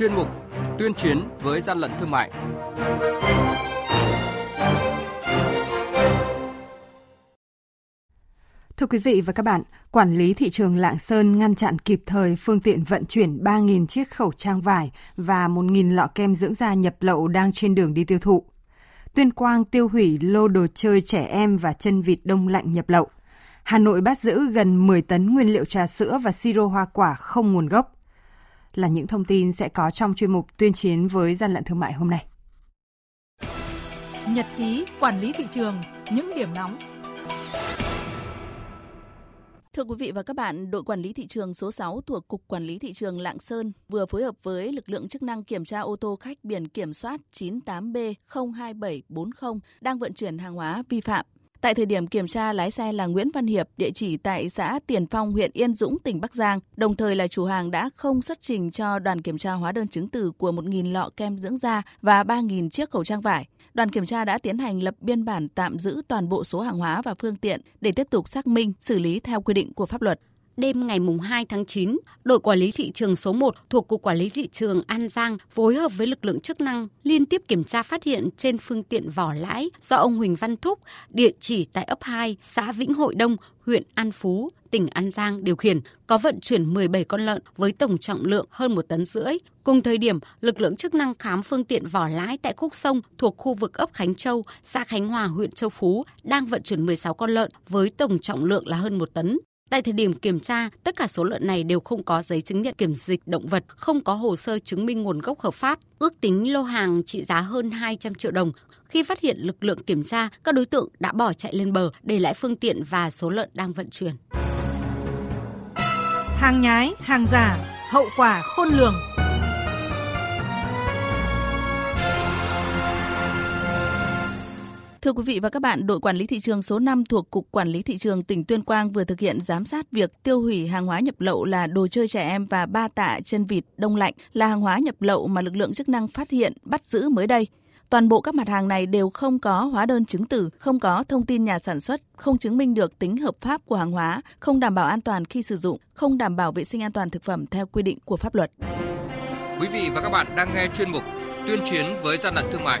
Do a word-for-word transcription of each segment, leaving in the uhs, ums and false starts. chuyên mục Tuyên chiến với gian lận thương mại. Thưa quý vị và các bạn, quản lý thị trường Lạng Sơn ngăn chặn kịp thời phương tiện vận chuyển ba nghìn chiếc khẩu trang vải và một nghìn lọ kem dưỡng da nhập lậu đang trên đường đi tiêu thụ. Tuyên Quang tiêu hủy lô đồ chơi trẻ em và chân vịt đông lạnh nhập lậu. Hà Nội bắt giữ gần mười tấn nguyên liệu trà sữa và siro hoa quả không nguồn gốc. Là những thông tin sẽ có trong chuyên mục Tuyên chiến với gian lận thương mại hôm nay. Nhật ký quản lý thị trường, những điểm nóng. Thưa quý vị và các bạn, đội quản lý thị trường số sáu thuộc Cục Quản lý Thị trường Lạng Sơn vừa phối hợp với lực lượng chức năng kiểm tra ô tô khách biển kiểm soát chín tám B không hai bảy bốn không đang vận chuyển hàng hóa vi phạm. Tại thời điểm kiểm tra, lái xe là Nguyễn Văn Hiệp, địa chỉ tại xã Tiền Phong, huyện Yên Dũng, tỉnh Bắc Giang, đồng thời là chủ hàng đã không xuất trình cho đoàn kiểm tra hóa đơn chứng từ của một nghìn lọ kem dưỡng da và ba nghìn chiếc khẩu trang vải. Đoàn kiểm tra đã tiến hành lập biên bản tạm giữ toàn bộ số hàng hóa và phương tiện để tiếp tục xác minh, xử lý theo quy định của pháp luật. Đêm ngày hai tháng chín, đội quản lý thị trường số một thuộc Cục Quản lý Thị trường An Giang phối hợp với lực lượng chức năng liên tiếp kiểm tra phát hiện trên phương tiện vỏ lãi do ông Huỳnh Văn Thúc, địa chỉ tại ấp hai, xã Vĩnh Hội Đông, huyện An Phú, tỉnh An Giang điều khiển, có vận chuyển mười bảy con lợn với tổng trọng lượng hơn một tấn rưỡi. Cùng thời điểm, lực lượng chức năng khám phương tiện vỏ lãi tại khúc sông thuộc khu vực ấp Khánh Châu, xã Khánh Hòa, huyện Châu Phú đang vận chuyển mười sáu con lợn với tổng trọng lượng là hơn một tấn. Tại thời điểm kiểm tra, tất cả số lợn này đều không có giấy chứng nhận kiểm dịch động vật, không có hồ sơ chứng minh nguồn gốc hợp pháp. Ước tính lô hàng trị giá hơn hai trăm triệu đồng. Khi phát hiện lực lượng kiểm tra, các đối tượng đã bỏ chạy lên bờ, để lại phương tiện và số lợn đang vận chuyển. Hàng nhái, hàng giả, hậu quả khôn lường. Thưa quý vị và các bạn, đội quản lý thị trường số năm thuộc Cục Quản lý Thị trường tỉnh Tuyên Quang vừa thực hiện giám sát việc tiêu hủy hàng hóa nhập lậu là đồ chơi trẻ em và ba tạ chân vịt đông lạnh là hàng hóa nhập lậu mà lực lượng chức năng phát hiện bắt giữ mới đây. Toàn bộ các mặt hàng này đều không có hóa đơn chứng từ, không có thông tin nhà sản xuất, không chứng minh được tính hợp pháp của hàng hóa, không đảm bảo an toàn khi sử dụng, không đảm bảo vệ sinh an toàn thực phẩm theo quy định của pháp luật. Quý vị và các bạn đang nghe chuyên mục Tuyên chiến với gian lận thương mại.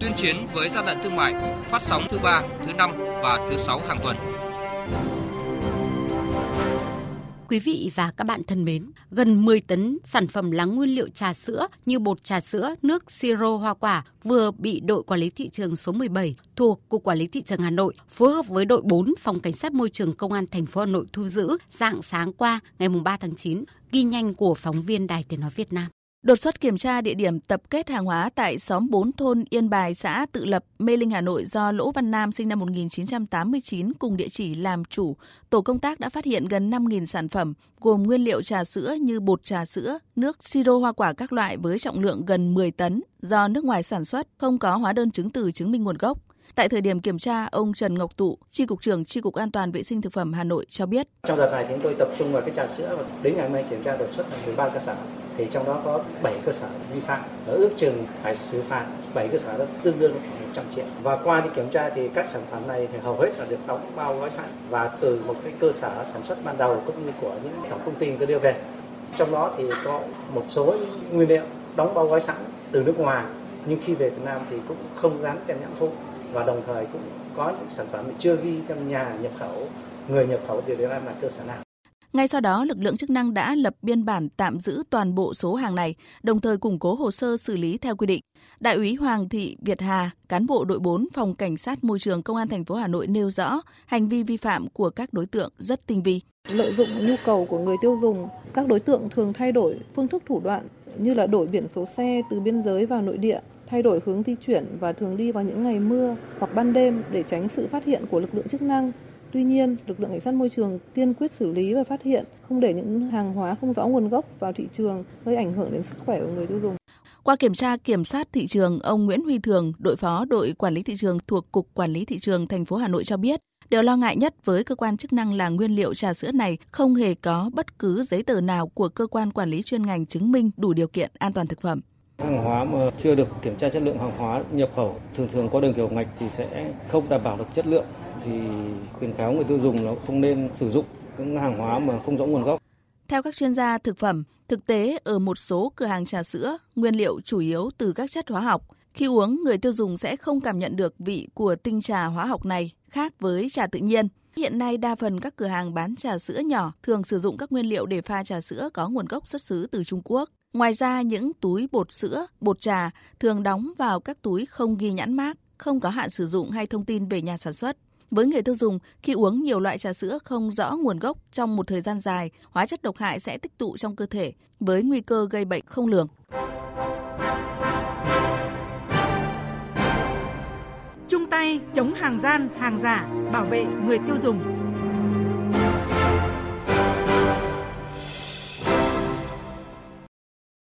Tuyên chiến với gian lận thương mại phát sóng thứ ba, thứ năm và thứ sáu hàng tuần. Quý vị và các bạn thân mến, gần mười tấn sản phẩm là nguyên liệu trà sữa như bột trà sữa, nước, siro hoa quả vừa bị đội quản lý thị trường số mười bảy thuộc Cục Quản lý Thị trường Hà Nội phối hợp với đội bốn Phòng Cảnh sát Môi trường Công an thành phố Hà Nội thu giữ rạng sáng qua ngày ba tháng chín, ghi nhanh của phóng viên Đài Tiếng nói Việt Nam. Đột xuất kiểm tra địa điểm tập kết hàng hóa tại xóm bốn thôn Yên Bài, xã Tự Lập, Mê Linh, Hà Nội do Lỗ Văn Nam sinh năm một nghìn chín trăm tám mươi chín cùng địa chỉ làm chủ, tổ công tác đã phát hiện gần năm nghìn sản phẩm gồm nguyên liệu trà sữa như bột trà sữa, nước, siro hoa quả các loại với trọng lượng gần mười tấn do nước ngoài sản xuất, không có hóa đơn chứng từ chứng minh nguồn gốc. Tại thời điểm kiểm tra, ông Trần Ngọc Tụ, Chi cục trưởng Chi cục An toàn vệ sinh thực phẩm Hà Nội cho biết: trong đợt này chúng tôi tập trung vào cái trà sữa và đến ngày hôm nay kiểm tra đột xuất là mười ba cơ sở, thì trong đó có bảy cơ sở vi phạm, nó ước chừng phải xử phạt bảy cơ sở đó tương đương khoảng một trăm triệu. Và qua đi kiểm tra thì các sản phẩm này thì hầu hết là được đóng bao gói sẵn và từ một cái cơ sở sản xuất ban đầu cũng như của những tổng công ty đưa về. Trong đó thì có một số nguyên liệu đóng bao gói sẵn từ nước ngoài, nhưng khi về Việt Nam thì cũng không dán tem nhãn phụ. Và đồng thời cũng có những sản phẩm chưa ghi trong nhà nhập khẩu, người nhập khẩu từ Việt Nam là cơ sở nào. Ngay sau đó, lực lượng chức năng đã lập biên bản tạm giữ toàn bộ số hàng này, đồng thời củng cố hồ sơ xử lý theo quy định. Đại úy Hoàng Thị Việt Hà, cán bộ đội bốn Phòng Cảnh sát Môi trường Công an thành phố Hà Nội nêu rõ, hành vi vi phạm của các đối tượng rất tinh vi. Lợi dụng nhu cầu của người tiêu dùng, các đối tượng thường thay đổi phương thức thủ đoạn như là đổi biển số xe từ biên giới vào nội địa, thay đổi hướng di chuyển và thường đi vào những ngày mưa hoặc ban đêm để tránh sự phát hiện của lực lượng chức năng. Tuy nhiên, lực lượng cảnh sát môi trường kiên quyết xử lý và phát hiện, không để những hàng hóa không rõ nguồn gốc vào thị trường gây ảnh hưởng đến sức khỏe của người tiêu dùng. Qua kiểm tra kiểm sát thị trường, ông Nguyễn Huy Thường, đội phó đội quản lý thị trường thuộc Cục Quản lý thị trường thành phố Hà Nội cho biết, điều lo ngại nhất với cơ quan chức năng là nguyên liệu trà sữa này không hề có bất cứ giấy tờ nào của cơ quan quản lý chuyên ngành chứng minh đủ điều kiện an toàn thực phẩm. Hàng hóa mà chưa được kiểm tra chất lượng hàng hóa nhập khẩu thường thường có đường tiểu ngạch thì sẽ không đảm bảo được chất lượng, thì khuyến cáo người tiêu dùng là không nên sử dụng những hàng hóa mà không rõ nguồn gốc. Theo các chuyên gia thực phẩm, thực tế ở một số cửa hàng trà sữa, nguyên liệu chủ yếu từ các chất hóa học. Khi uống, người tiêu dùng sẽ không cảm nhận được vị của tinh trà hóa học này, khác với trà tự nhiên. Hiện nay, đa phần các cửa hàng bán trà sữa nhỏ thường sử dụng các nguyên liệu để pha trà sữa có nguồn gốc xuất xứ từ Trung Quốc. Ngoài ra, những túi bột sữa, bột trà thường đóng vào các túi không ghi nhãn mác, không có hạn sử dụng hay thông tin về nhà sản xuất. Với người tiêu dùng, khi uống nhiều loại trà sữa không rõ nguồn gốc trong một thời gian dài, hóa chất độc hại sẽ tích tụ trong cơ thể, với nguy cơ gây bệnh không lường. Chung tay chống hàng gian, hàng giả, bảo vệ người tiêu dùng.